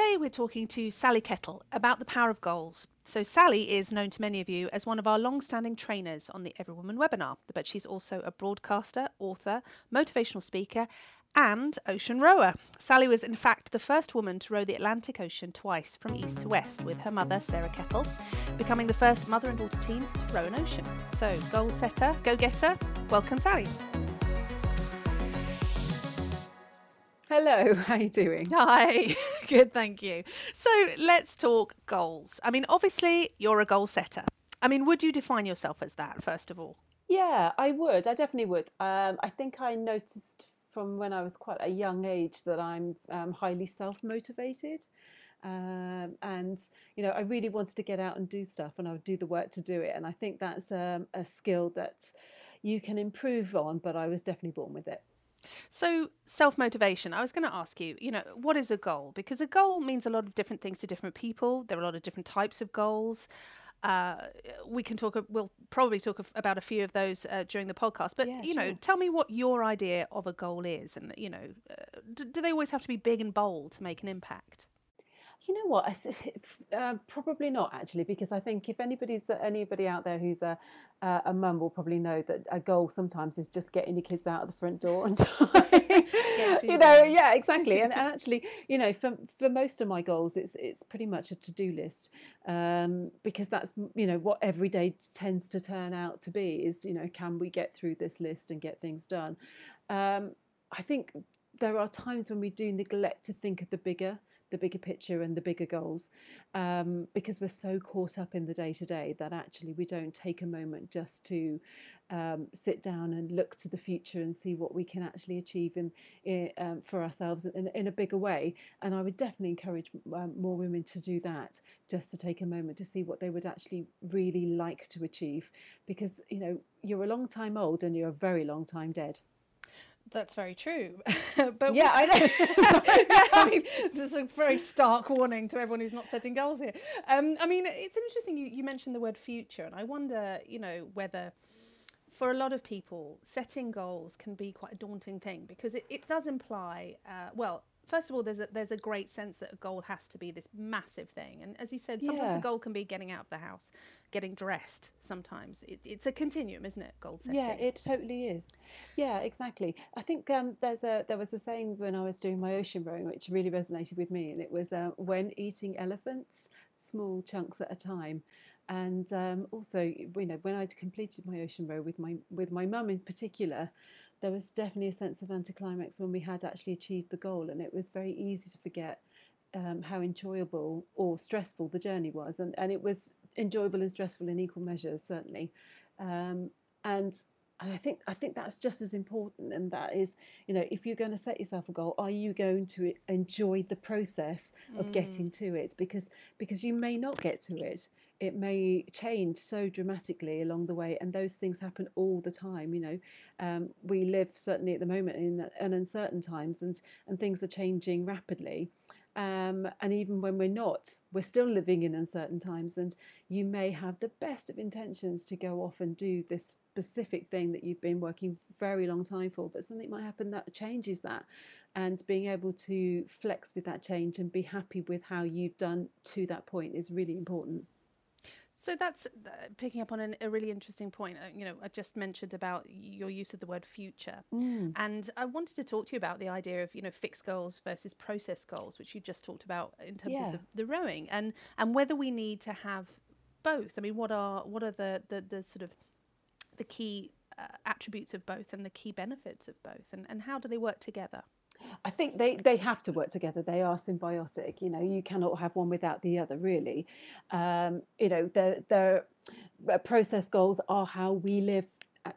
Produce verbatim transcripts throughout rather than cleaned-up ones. Today we're talking to Sally Kettle about the power of goals. So Sally is known to many of you as one of our long-standing trainers on the Every Woman webinar, but she's also a broadcaster, author, motivational speaker and ocean rower. Sally was in fact the first woman to row the Atlantic Ocean twice from east to west with her mother, Sarah Kettle, becoming the first mother and daughter team to row an ocean. So goal setter, go-getter, welcome Sally. Hello, how are you doing? Hi, good, thank you. So let's talk goals. I mean, obviously, you're a goal setter. I mean, would you define yourself as that, first of all? Yeah, I would. I definitely would. Um, I think I noticed from when I was quite a young age that I'm um, highly self-motivated. Um, and, you know, I really wanted to get out and do stuff, and I would do the work to do it. And I think that's um, a skill that you can improve on, but I was definitely born with it. So self-motivation, I was going to ask you, you know, what is a goal? Because a goal means a lot of different things to different people. There are a lot of different types of goals. Uh, we can talk, we'll probably talk about a few of those uh, during the podcast. But, yeah, you know, sure. Tell me what your idea of a goal is. And, you know, uh, do, do they always have to be big and bold to make an impact? You know what? Uh, probably not, actually, because I think if anybody's anybody out there who's a uh, a mum will probably know that a goal sometimes is just getting your kids out of the front door on time. You know, yeah, exactly. And actually, you know, for for most of my goals, it's it's pretty much a to-do list, um, because that's, you know, what every day tends to turn out to be is, you know, can we get through this list and get things done? Um, I think there are times when we do neglect to think of the bigger. the bigger picture and the bigger goals, um, because we're so caught up in the day-to-day that actually we don't take a moment just to um, sit down and look to the future and see what we can actually achieve in, in um, for ourselves in, in a bigger way. And I would definitely encourage um, more women to do that, just to take a moment to see what they would actually really like to achieve, because, you know, you're a long time old and you're a very long time dead. That's very true. But yeah, we, I know. I mean, it's a very stark warning to everyone who's not setting goals here. Um, I mean, it's interesting you, you mentioned the word future, and I wonder, you know, whether for a lot of people, setting goals can be quite a daunting thing, because it, it does imply, uh, well, first of all, there's a, there's a great sense that a goal has to be this massive thing. And as you said, sometimes yeah. A goal can be getting out of the house, getting dressed sometimes. It, it's a continuum, isn't it, goal setting? Yeah, it totally is. Yeah, exactly. I think um, there's a there was a saying when I was doing my ocean rowing, which really resonated with me. And it was, uh, when eating elephants, small chunks at a time. And um, also, you know, when I'd completed my ocean row with my with my mum in particular, there was definitely a sense of anticlimax when we had actually achieved the goal, and it was very easy to forget um, how enjoyable or stressful the journey was. And, and it was enjoyable and stressful in equal measures, certainly. Um, and and I, think, I think that's just as important. And that is, you know, if you're going to set yourself a goal, are you going to enjoy the process of mm. getting to it? Because because you may not get to it. It may change so dramatically along the way, and those things happen all the time. You know, um, we live certainly at the moment in an uncertain times, and and things are changing rapidly. Um, and even when we're not, we're still living in uncertain times. And you may have the best of intentions to go off and do this specific thing that you've been working very long time for, but something might happen that changes that. And being able to flex with that change and be happy with how you've done to that point is really important. So that's picking up on an, a really interesting point. You know, I just mentioned about your use of the word future. Mm. And I wanted to talk to you about the idea of, you know, fixed goals versus process goals, which you just talked about in terms yeah. of the, the rowing, and, and whether we need to have both. I mean, what are what are the, the, the sort of the key uh, attributes of both and the key benefits of both, and, and how do they work together? I think they, they have to work together. They are symbiotic. You know, you cannot have one without the other, really. Um, you know, the, the process goals are how we live.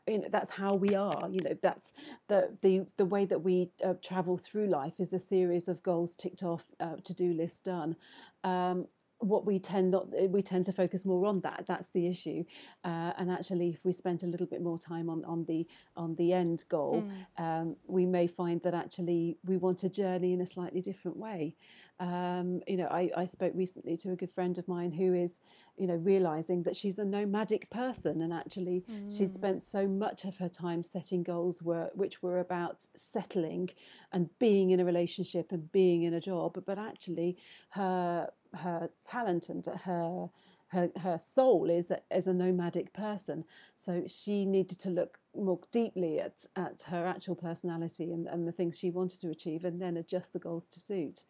You know, that's how we are. You know, that's the the, the way that we uh, travel through life is a series of goals ticked off, uh, to-do list done. Um, what we tend not we tend to focus more on that that's the issue, uh, and actually if we spent a little bit more time on on the on the end goal, mm. um, we may find that actually we want to journey in a slightly different way, Um, you know, I, I spoke recently to a good friend of mine who is, you know, realizing that she's a nomadic person, and actually mm. she'd spent so much of her time setting goals were, which were about settling and being in a relationship and being in a job, but, but actually her her talent and her Her, her soul is a, is a nomadic person. So she needed to look more deeply at, at her actual personality and, and the things she wanted to achieve, and then adjust the goals to suit,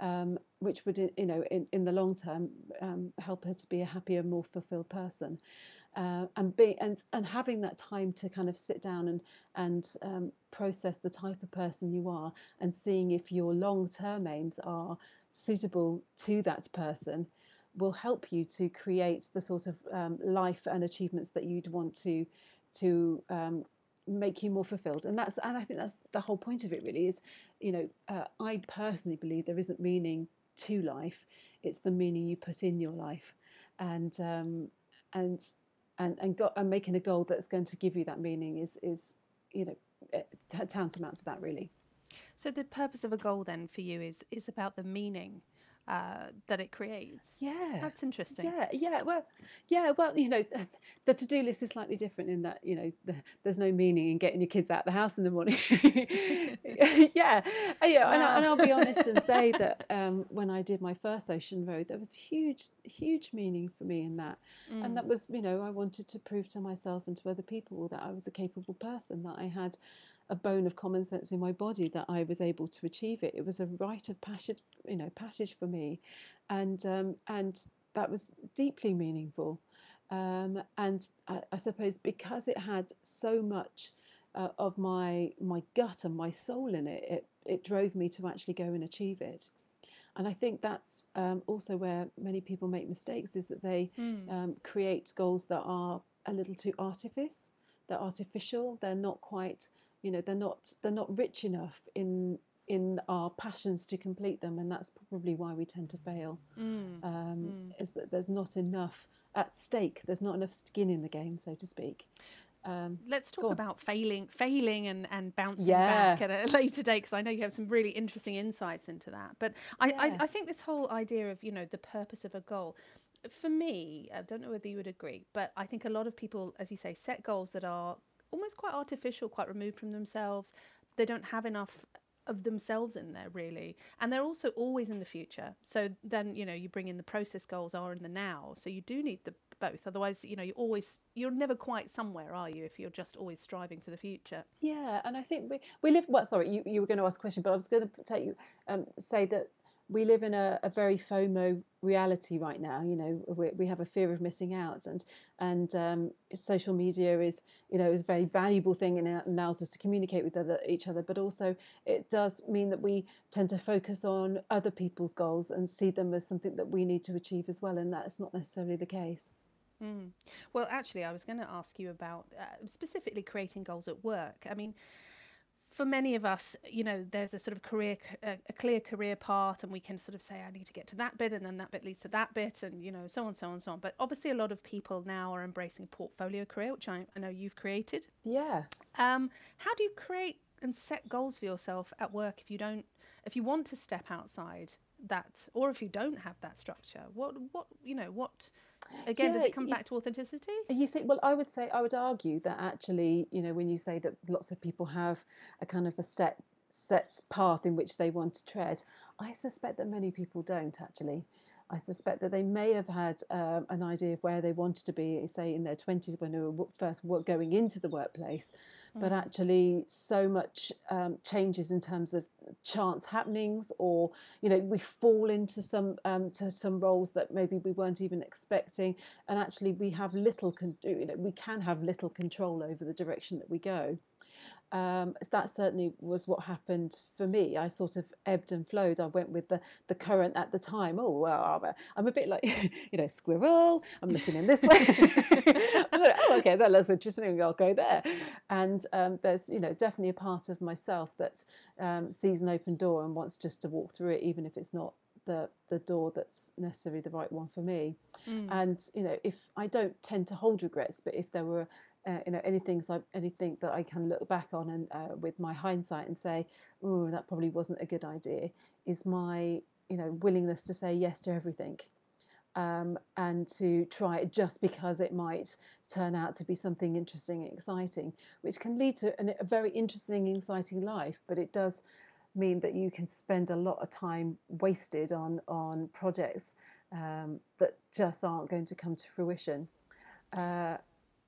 um, which would, you know, in, in the long term, um, help her to be a happier, more fulfilled person. Uh, and be and, and having that time to kind of sit down and, and um, process the type of person you are, and seeing if your long-term aims are suitable to that person, will help you to create the sort of um, life and achievements that you'd want to to um, make you more fulfilled. And that's and I think that's the whole point of it, really, is, you know, uh, I personally believe there isn't meaning to life. It's the meaning you put in your life, and um, and and and, got, and making a goal that's going to give you that meaning is is you know t- tantamount to that, really. So the purpose of a goal then for you is is about the meaning Uh, that it creates. Yeah, that's interesting. Yeah, yeah. Well, yeah. Well, you know, the to-do list is slightly different in that, you know, the, there's no meaning in getting your kids out of the house in the morning. yeah, yeah. Wow. And, I, and I'll be honest and say that um, when I did my first Ocean Road, there was huge, huge meaning for me in that, mm. and that was, you know, I wanted to prove to myself and to other people that I was a capable person, that I had a bone of common sense in my body, that I was able to achieve it. It was a rite of passage, you know, passage for me, and um, and that was deeply meaningful. Um, and I, I suppose because it had so much uh, of my my gut and my soul in it, it, it drove me to actually go and achieve it. And I think that's um, also where many people make mistakes, is that they mm. um, create goals that are a little too artifice, they're artificial, they're not quite. You know, they're not they're not rich enough in in our passions to complete them, and that's probably why we tend to fail. Mm. Um, mm. Is that there's not enough at stake? There's not enough skin in the game, so to speak. Um, Let's talk about failing, failing, and, and bouncing yeah. back at a later date, because I know you have some really interesting insights into that. But I, yeah. I I think this whole idea of, you know, the purpose of a goal. For me, I don't know whether you would agree, but I think a lot of people, as you say, set goals that are almost quite artificial, quite removed from themselves. They don't have enough of themselves in there, really, and they're also always in the future. So then, you know, you bring in the process goals are in the now, so you do need the both, otherwise, you know, you're always you're never quite somewhere, are you, if you're just always striving for the future? Yeah, and I think we, we live well sorry you, you were going to ask a question, but I was going to take you um say that we live in a, a very FOMO reality right now. You know, we, we have a fear of missing out, and and um, social media is, you know, is a very valuable thing, and it allows us to communicate with other, each other. But also, it does mean that we tend to focus on other people's goals and see them as something that we need to achieve as well, and that's not necessarily the case. Mm. Well, actually, I was going to ask you about uh, specifically creating goals at work. I mean, for many of us, you know, there's a sort of career, a, a clear career path, and we can sort of say, I need to get to that bit, and then that bit leads to that bit, and, you know, so on, so on, so on. But obviously a lot of people now are embracing a portfolio career, which I, I know you've created. Yeah. Um, how do you create and set goals for yourself at work if you don't, if you want to step outside that, or if you don't have that structure? What, what, you know, what... Again, yeah, does it come back to authenticity? You think, well, I would say, I would argue that actually, you know, when you say that lots of people have a kind of a set set path in which they want to tread, I suspect that many people don't actually. I suspect that they may have had um, an idea of where they wanted to be, say, in their twenties when they were first going into the workplace. Mm. But actually so much um, changes in terms of chance happenings, or, you know, we fall into some um, to some roles that maybe we weren't even expecting. And actually we have little, con- you know, we can have little control over the direction that we go. Um, that certainly was what happened for me. I sort of ebbed and flowed. I went with the, the current at the time. Oh, well, I'm a bit like, you know, squirrel. I'm looking in this way. Oh, okay, that looks interesting. I'll go there. And um, there's, you know, definitely a part of myself that um, sees an open door and wants just to walk through it, even if it's not the the door that's necessarily the right one for me. Mm. And, you know, if I don't tend to hold regrets, but if there were Uh, you know, anything, so anything that I can look back on and uh, with my hindsight and say, oh, that probably wasn't a good idea, is my you know, willingness to say yes to everything, um, and to try it just because it might turn out to be something interesting and exciting, which can lead to an, a very interesting, exciting life. But it does mean that you can spend a lot of time wasted on, on projects um, that just aren't going to come to fruition. Uh,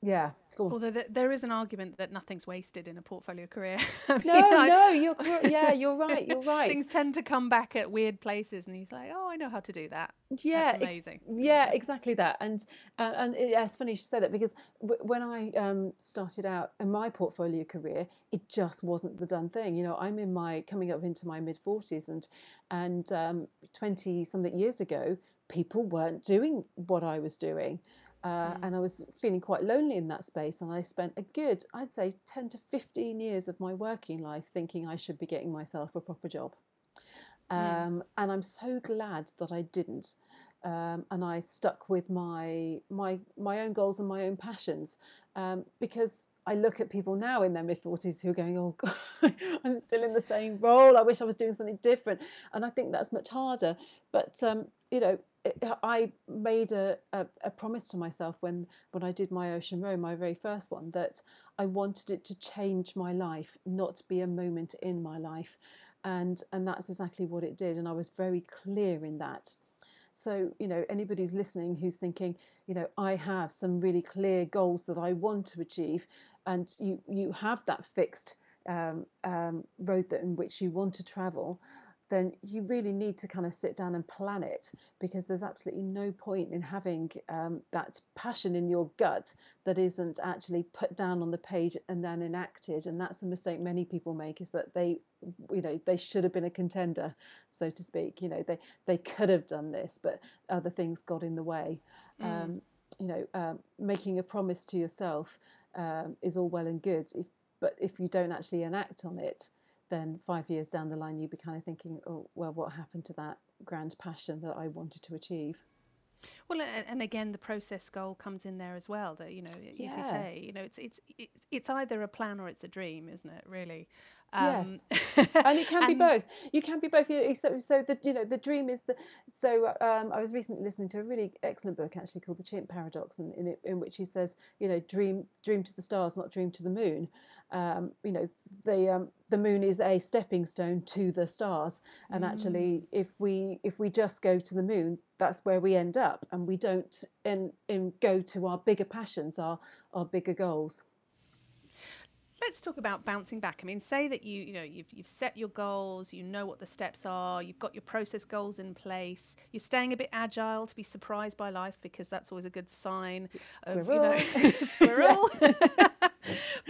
yeah. Cool. Although there is an argument that nothing's wasted in a portfolio career. I mean, no, like, no, you're yeah, you're right, you're right. Things tend to come back at weird places, and he's like, "Oh, I know how to do that." Yeah, that's amazing. Ex- yeah, exactly that. And uh, and it, yeah, it's funny she said it, because w- when I um, started out in my portfolio career, it just wasn't the done thing. You know, I'm in my coming up into my mid forties, and and um, twenty something years ago, people weren't doing what I was doing. Uh, mm. And I was feeling quite lonely in that space, and I spent a good, I'd say, ten to fifteen years of my working life thinking I should be getting myself a proper job. Um, mm. And I'm so glad that I didn't. Um, and I stuck with my my my own goals and my own passions, um, because I look at people now in their mid-forties who are going, oh, God, I'm still in the same role. I wish I was doing something different. And I think that's much harder. But, um, you know, it, I made a, a, a promise to myself when, when I did my Ocean Row, my very first one, that I wanted it to change my life, not be a moment in my life. And, and that's exactly what it did. And I was very clear in that. So, you know, anybody who's listening who's thinking, you know, I have some really clear goals that I want to achieve, and you you have that fixed um, um, road that in which you want to travel, then you really need to kind of sit down and plan it, because there's absolutely no point in having um, that passion in your gut that isn't actually put down on the page and then enacted. And that's a mistake many people make, is that they, you know, they should have been a contender, so to speak. You know, they, they could have done this, but other things got in the way. Mm. Um, you know, um, making a promise to yourself um, is all well and good, if, but if you don't actually enact on it, then five years down the line, you'd be kind of thinking, oh, well, what happened to that grand passion that I wanted to achieve? Well, and again, the process goal comes in there as well, that, you know, yeah. as you say, you know, it's it's it's either a plan or it's a dream, isn't it, really? Um, yes, and it can and... be both. You can be both. So, so the, you know, the dream is the, so um, I was recently listening to a really excellent book, actually, called The Chimp Paradox, and in, in, in which he says, you know, dream dream to the stars, not dream to the moon. Um, you know, the um, the moon is a stepping stone to the stars, and mm. actually, if we if we just go to the moon, that's where we end up, and we don't in, in go to our bigger passions, our our bigger goals. Let's talk about bouncing back. I mean, say that you you know you've you've set your goals, you know what the steps are, you've got your process goals in place, you're staying a bit agile to be surprised by life, because that's always a good sign of, you know, squirrel.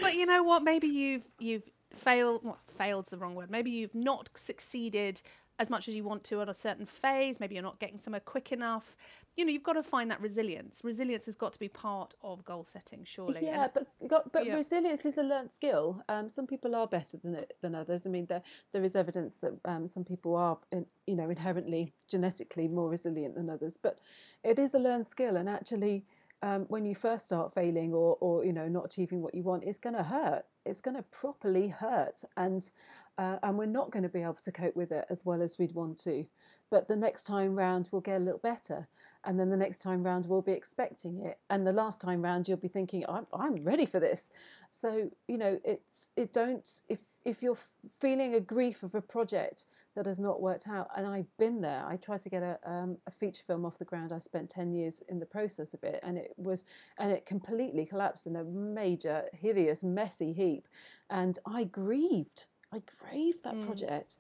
But you know what? Maybe you've you've failed. Well, failed's the wrong word. Maybe you've not succeeded as much as you want to on a certain phase. Maybe you're not getting somewhere quick enough. You know, you've got to find that resilience. Resilience has got to be part of goal setting, surely. Yeah, and but got, but yeah. resilience is a learnt skill. Um, some people are better than it, than others. I mean, there there is evidence that um, some people are, in, you know, inherently genetically more resilient than others. But it is a learned skill, and actually, um, when you first start failing or or you know not achieving what you want, it's going to hurt. It's going to properly hurt, and uh, and we're not going to be able to cope with it as well as we'd want to. But the next time round, we'll get a little better. And then the next time round, we'll be expecting it. And the last time round, you'll be thinking, I'm, I'm ready for this. So, you know, it's it don't, if, if you're feeling a grief of a project that has not worked out, and I've been there, I tried to get a, um, a feature film off the ground. I spent ten years in the process of it, and it was, and it completely collapsed in a major, hideous, messy heap. And I grieved, I grieved that mm. project.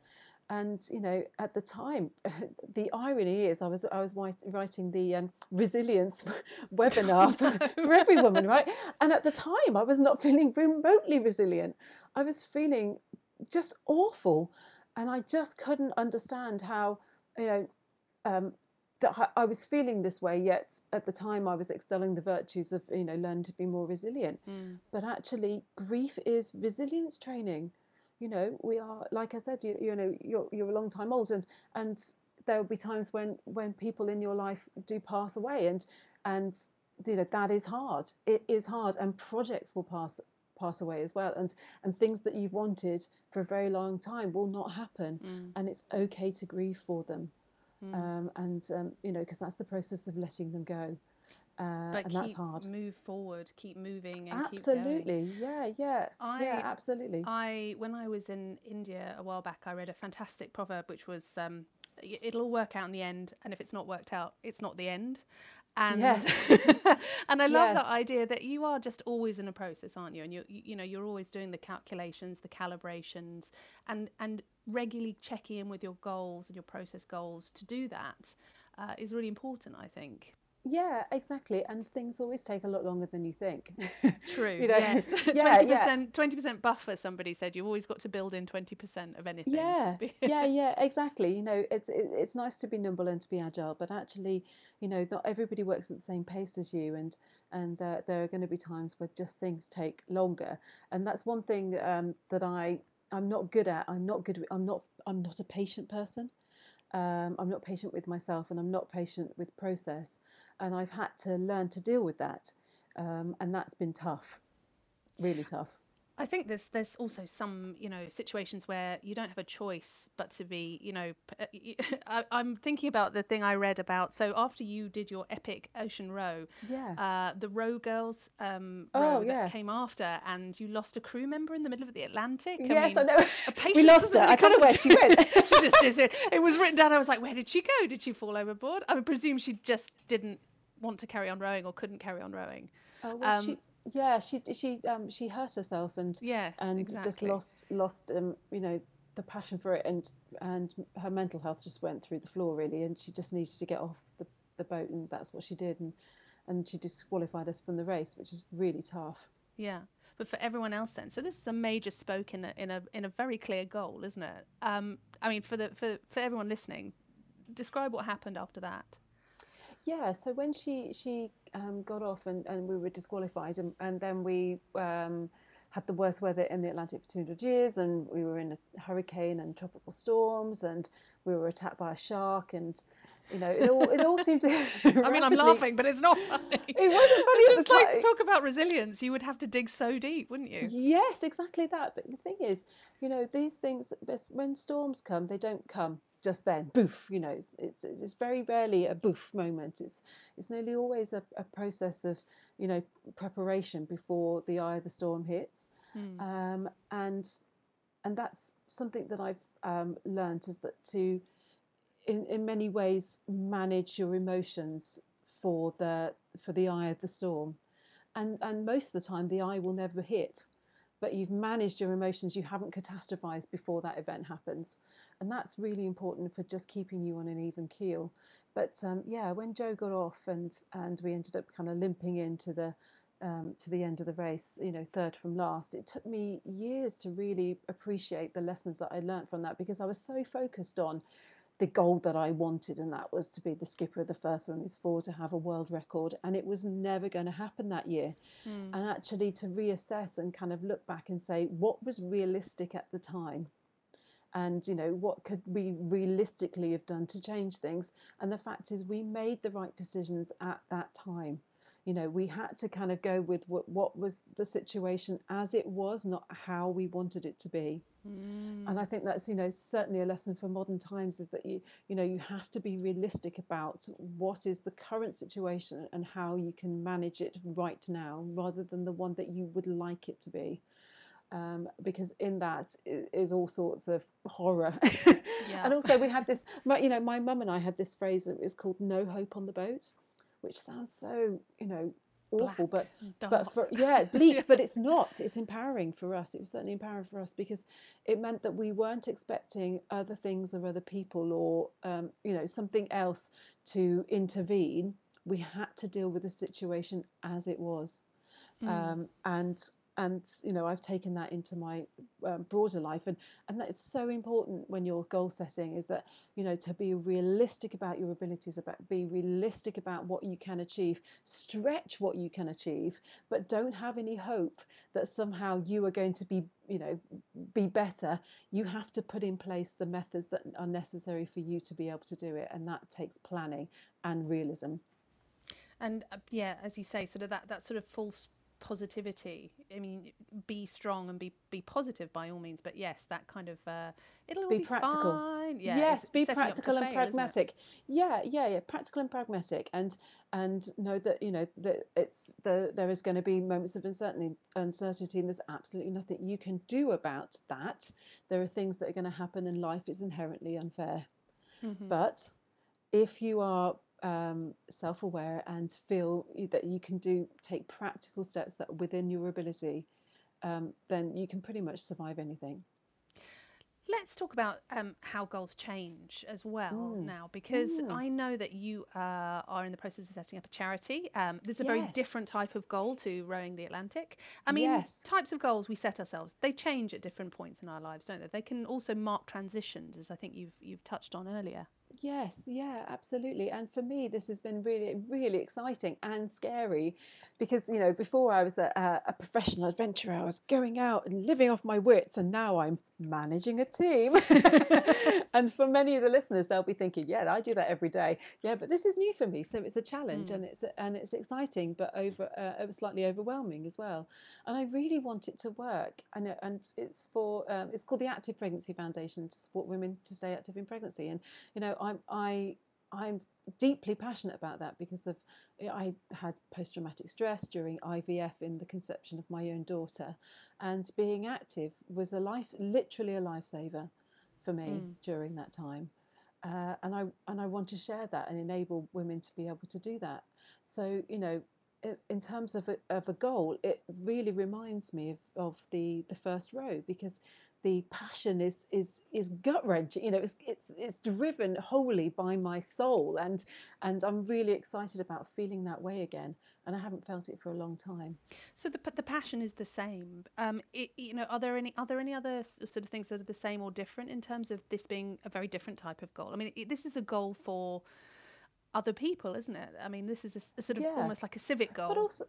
And, you know, at the time, the irony is I was I was writing the um, resilience webinar for, for Every Woman, right? And at the time, I was not feeling remotely resilient. I was feeling just awful. And I just couldn't understand how, you know, um, that I was feeling this way, yet at the time I was extolling the virtues of, you know, learning to be more resilient. Mm. But actually, grief is resilience training. You know, we are, like I said, you, you know, you're, you're a long time old, and, and there will be times when, when people in your life do pass away, and, and, you know, that is hard. It is hard, and projects will pass, pass away as well. And, and things that you've wanted for a very long time will not happen. Mm. And it's okay to grieve for them. mm. um, and um, you know, because that's the process of letting them go. Uh, but and keep, that's hard. Move forward, keep moving, and absolutely. keep going. Yeah, yeah, I, yeah, absolutely. I when I was in India a while back, I read a fantastic proverb which was, um, "It'll all work out in the end, and if it's not worked out, it's not the end." And yes. and I love yes. that idea that you are just always in a process, aren't you? And you you know you're always doing the calculations, the calibrations, and and regularly checking in with your goals and your process goals to do that uh, is really important, I think. Yeah, exactly. And things always take a lot longer than you think. True. you know? Yes. Yeah, twenty percent, yeah. twenty percent buffer, somebody said. You've always got to build in twenty percent of anything. Yeah, yeah, yeah, exactly. You know, it's it, it's nice to be nimble and to be agile, but actually, you know, not everybody works at the same pace as you. And and uh, there are going to be times where just things take longer. And that's one thing um, that I, I'm not good at. I'm not good. I'm not I'm not a patient person. Um, I'm not patient with myself, and I'm not patient with process, and I've had to learn to deal with that, um, and that's been tough, really tough. I think there's there's also some, you know, situations where you don't have a choice but to be, you know, I, I'm thinking about the thing I read about. So after you did your epic ocean row, yeah. uh, the Row Girls um, oh, row yeah. that came after, and you lost a crew member in the middle of the Atlantic. I yes, mean, I know. A we lost her. Really I don't know where she went. she just It was written down. I was like, where did she go? Did she fall overboard? I presume she just didn't want to carry on rowing or couldn't carry on rowing. Oh, well, um, she... Yeah, she she um, she hurt herself and yeah, and exactly. just lost lost um, you know, the passion for it, and and her mental health just went through the floor, really, and she just needed to get off the, the boat, and that's what she did, and and she disqualified us from the race, which is really tough. Yeah, but for everyone else then, so this is a major spoke in a in a in a very clear goal, isn't it? Um, I mean, for the for for everyone listening, describe what happened after that. Yeah, so when she she um, got off and, and we were disqualified, and, and then we um, had the worst weather in the Atlantic for two hundred years, and we were in a hurricane and tropical storms, and we were attacked by a shark, and you know it all it all seemed to. I mean, I'm laughing, but it's not funny. It wasn't funny. It's just like, talk about resilience. You would have to dig so deep, wouldn't you? Yes, exactly that. But the thing is, you know, these things, when storms come, they don't come just then, boof, you know, it's, it's it's very rarely a boof moment. It's it's nearly always a, a process of, you know, preparation before the eye of the storm hits. Mm. Um, and and that's something that I've um, learned, is that to, in, in many ways, manage your emotions for the for the eye of the storm. And, and most of the time, the eye will never hit. But you've managed your emotions, you haven't catastrophized before that event happens. And that's really important for just keeping you on an even keel. But um, yeah, when Jo got off and and we ended up kind of limping into the um, to the end of the race, you know, third from last, it took me years to really appreciate the lessons that I learned from that, because I was so focused on the goal that I wanted, and that was to be the skipper of the first women's four, to have a world record, and it was never going to happen that year. Mm. And actually to reassess and kind of look back and say what was realistic at the time, and you know, what could we realistically have done to change things. And the fact is, we made the right decisions at that time. You know, we had to kind of go with what, what was the situation as it was, not how we wanted it to be. Mm. And I think that's, you know, certainly a lesson for modern times, is that you, you know, you have to be realistic about what is the current situation and how you can manage it right now, rather than the one that you would like it to be. Um, because in that is all sorts of horror. Yeah. And also we had this, you know, my mum and I had this phrase that was called "no hope on the boat," which sounds so, you know, awful, Black, but dark. but for yeah, bleak, yeah. But it's not. It's empowering for us. It was certainly empowering for us, because it meant that we weren't expecting other things or other people or um, you know, something else to intervene. We had to deal with the situation as it was, mm. um, and and you know, I've taken that into my um, broader life, and and that is so important when you're goal setting, is that, you know, to be realistic about your abilities, about be realistic about what you can achieve, stretch what you can achieve, but don't have any hope that somehow you are going to be, you know, be better. You have to put in place the methods that are necessary for you to be able to do it, and that takes planning and realism. And uh, yeah, as you say, sort of that that sort of full positivity. I mean, be strong and be be positive by all means, but yes, that kind of uh, it'll all be, be practical. Fine. Yeah, yes, it's, be it's practical fail, and pragmatic. Yeah, yeah, yeah, practical and pragmatic, and and know that you know that it's the there is going to be moments of uncertainty, uncertainty, and there's absolutely nothing you can do about that. There are things that are going to happen, and life is inherently unfair. Mm-hmm. But if you are um self-aware and feel that you can do take practical steps that are within your ability, um then you can pretty much survive anything. Let's talk about um how goals change as well mm. now, because mm. I know that you uh, are in the process of setting up a charity. Um there's a yes. very different type of goal to rowing the Atlantic. I mean yes. types of goals we set ourselves, they change at different points in our lives, don't they? They can also mark transitions, as I think you've you've touched on earlier. Yes, yeah, absolutely. And for me, this has been really, really exciting and scary, because, you know, before I was a, a professional adventurer, I was going out and living off my wits, and now I'm managing a team. And for many of the listeners, they'll be thinking, yeah, I do that every day. Yeah, but this is new for me. So it's a challenge mm. and it's and it's exciting, but over uh, it was slightly overwhelming as well. And I really want it to work. And, and it's for um, it's called the Active Pregnancy Foundation, to support women to stay active in pregnancy. And, you know, I'm I I'm deeply passionate about that, because of I had post-traumatic stress during I V F in the conception of my own daughter, and being active was a life literally a lifesaver for me mm. during that time, uh, and I and I want to share that and enable women to be able to do that. So, you know, in terms of a, of a goal, it really reminds me of, of the the first row, because the passion is is is gut-wrenching. You know, it's it's it's driven wholly by my soul, and and I'm really excited about feeling that way again. And I haven't felt it for a long time. So the the passion is the same. Um, it, you know, are there any are there any other sort of things that are the same or different in terms of this being a very different type of goal? I mean, it, this is a goal for other people, isn't it? I mean, this is a, a sort of yeah. almost like a civic goal. But also,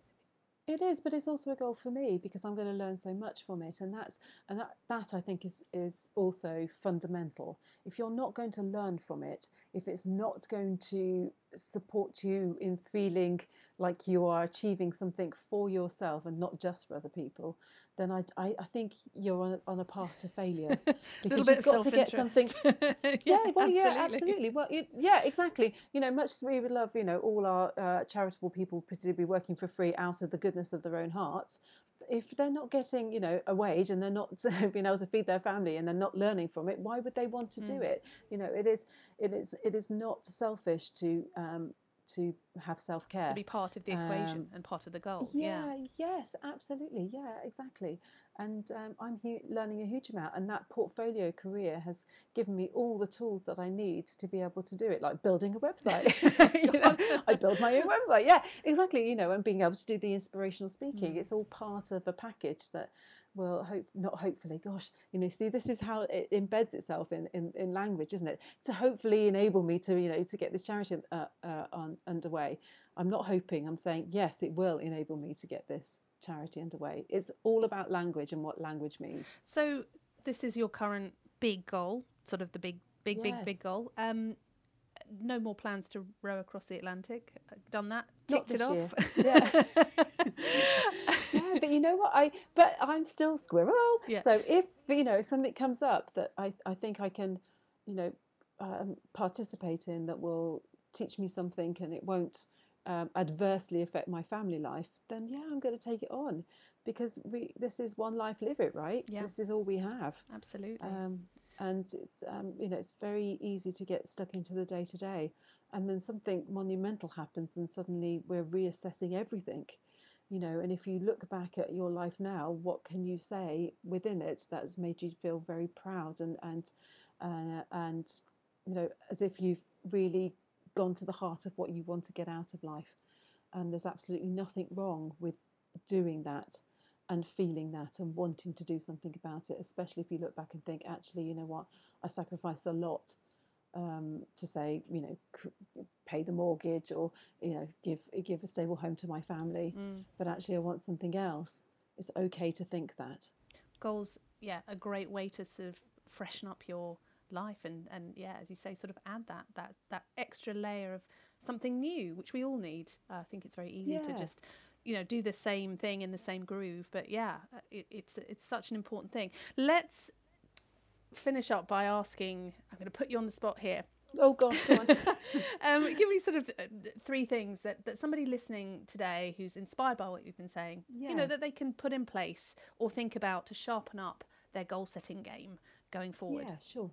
it is, but it's also a goal for me, because I'm going to learn so much from it. And that's and that, that I think is, is also fundamental. If you're not going to learn from it, if it's not going to support you in feeling like you are achieving something for yourself and not just for other people, then I, I, I think you're on, on a path to failure. Because a little bit you've got of self-interest. To get something. yeah, yeah, well, absolutely. yeah, absolutely. Well, you, yeah, exactly. You know, much as we would love, you know, all our uh, charitable people to be working for free out of the goodness of their own hearts, if they're not getting, you know, a wage, and they're not being able to feed their family, and they're not learning from it, why would they want to mm. do it? You know, it is, it is, it is not selfish to um, to have self-care, to be part of the equation um, and part of the goal. Yeah, yeah. Yes, absolutely. Yeah, exactly. And um, I'm hu- learning a huge amount, and that portfolio career has given me all the tools that I need to be able to do it, like building a website. You know, I build my own website. Yeah, exactly. You know, and being able to do the inspirational speaking. Mm. It's all part of a package that will hope not hopefully. Gosh, you know, see, this is how it embeds itself in, in, in language, isn't it? To hopefully enable me to, you know, to get this charity uh, uh, on underway. I'm not hoping. I'm saying yes, it will enable me to get this charity underway. It's all about language and what language means. So this is your current big goal, sort of the big big yes. big big goal. Um no more plans to row across the Atlantic. I've done that, ticked it off. Yeah. Yeah, but you know what, I but I'm still squirrel. Yeah. So if, you know, something comes up that I I think I can, you know, um, participate in that will teach me something, and it won't Um, adversely affect my family life, then yeah, I'm going to take it on, because we this is one life, live it right. Yeah. This is all we have. Absolutely. Um, and it's um, you know, it's very easy to get stuck into the day to day, and then something monumental happens, and suddenly we're reassessing everything, you know. And if you look back at your life now, what can you say within it that's made you feel very proud and and uh, and you know, as if you've really gone to the heart of what you want to get out of life? And there's absolutely nothing wrong with doing that and feeling that and wanting to do something about it, especially if you look back and think, actually, you know what, I sacrificed a lot um, to say, you know, c- pay the mortgage, or, you know, give give a stable home to my family, mm. but actually I want something else. It's okay to think that. Goals, yeah, a great way to sort of freshen up your life, and and yeah, as you say, sort of add that that that extra layer of something new, which we all need. uh, I think it's very easy yeah. to just you know, do the same thing in the same groove. But yeah, it, it's it's such an important thing. Let's finish up by asking, I'm going to put you on the spot here. Oh, God. Go on. um, give me sort of three things that, that somebody listening today who's inspired by what you've been saying, yeah. you know, that they can put in place or think about to sharpen up their goal setting game going forward. Yeah, sure.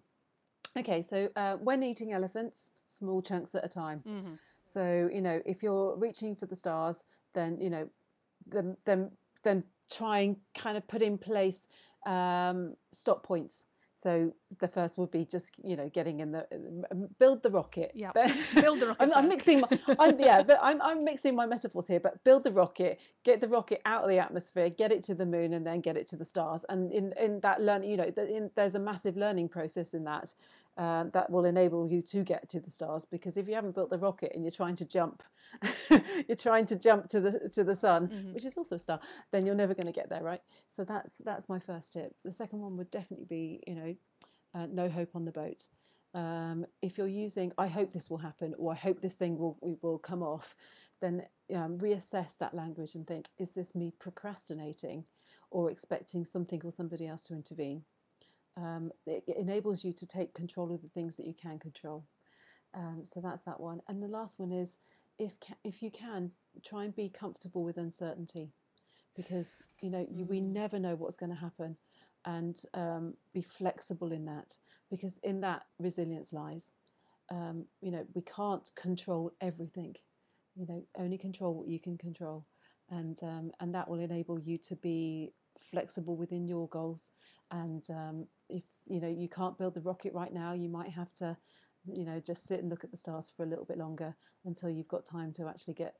Okay, so uh, when eating elephants, small chunks at a time. Mm-hmm. So, you know, if you're reaching for the stars, then, you know, then, then, then try and kind of put in place um, stop points. So the first would be just, you know, getting in the build the rocket. Yeah, build the rocket. I'm, I'm mixing my, I'm, yeah, but I'm I'm mixing my metaphors here. But build the rocket, get the rocket out of the atmosphere, get it to the moon, and then get it to the stars. And in, in that learning, you know, in, there's a massive learning process in that um, that will enable you to get to the stars. Because if you haven't built the rocket and you're trying to jump, you're trying to jump to the to the sun, mm-hmm. which is also a star, then you're never going to get there, right? So that's that's my first tip. The second one would definitely be, you know. Uh, no hope on the boat. Um, if you're using, I hope this will happen, or I hope this thing will will come off, then um, reassess that language and think, is this me procrastinating or expecting something or somebody else to intervene? Um, it, it enables you to take control of the things that you can control. Um, so that's that one. And the last one is, if if you can, try and be comfortable with uncertainty, because you know you, we never know what's going to happen. And um, be flexible in that, because in that resilience lies. Um, you know, we can't control everything. You know, only control what you can control, and um, and that will enable you to be flexible within your goals. And um, if you know you can't build the rocket right now, you might have to, you know, just sit and look at the stars for a little bit longer until you've got time to actually get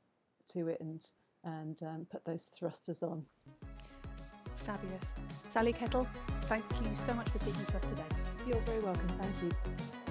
to it and and um, put those thrusters on. Fabulous. Sally Kettle, thank you so much for speaking to us today. You're very welcome. Thank you.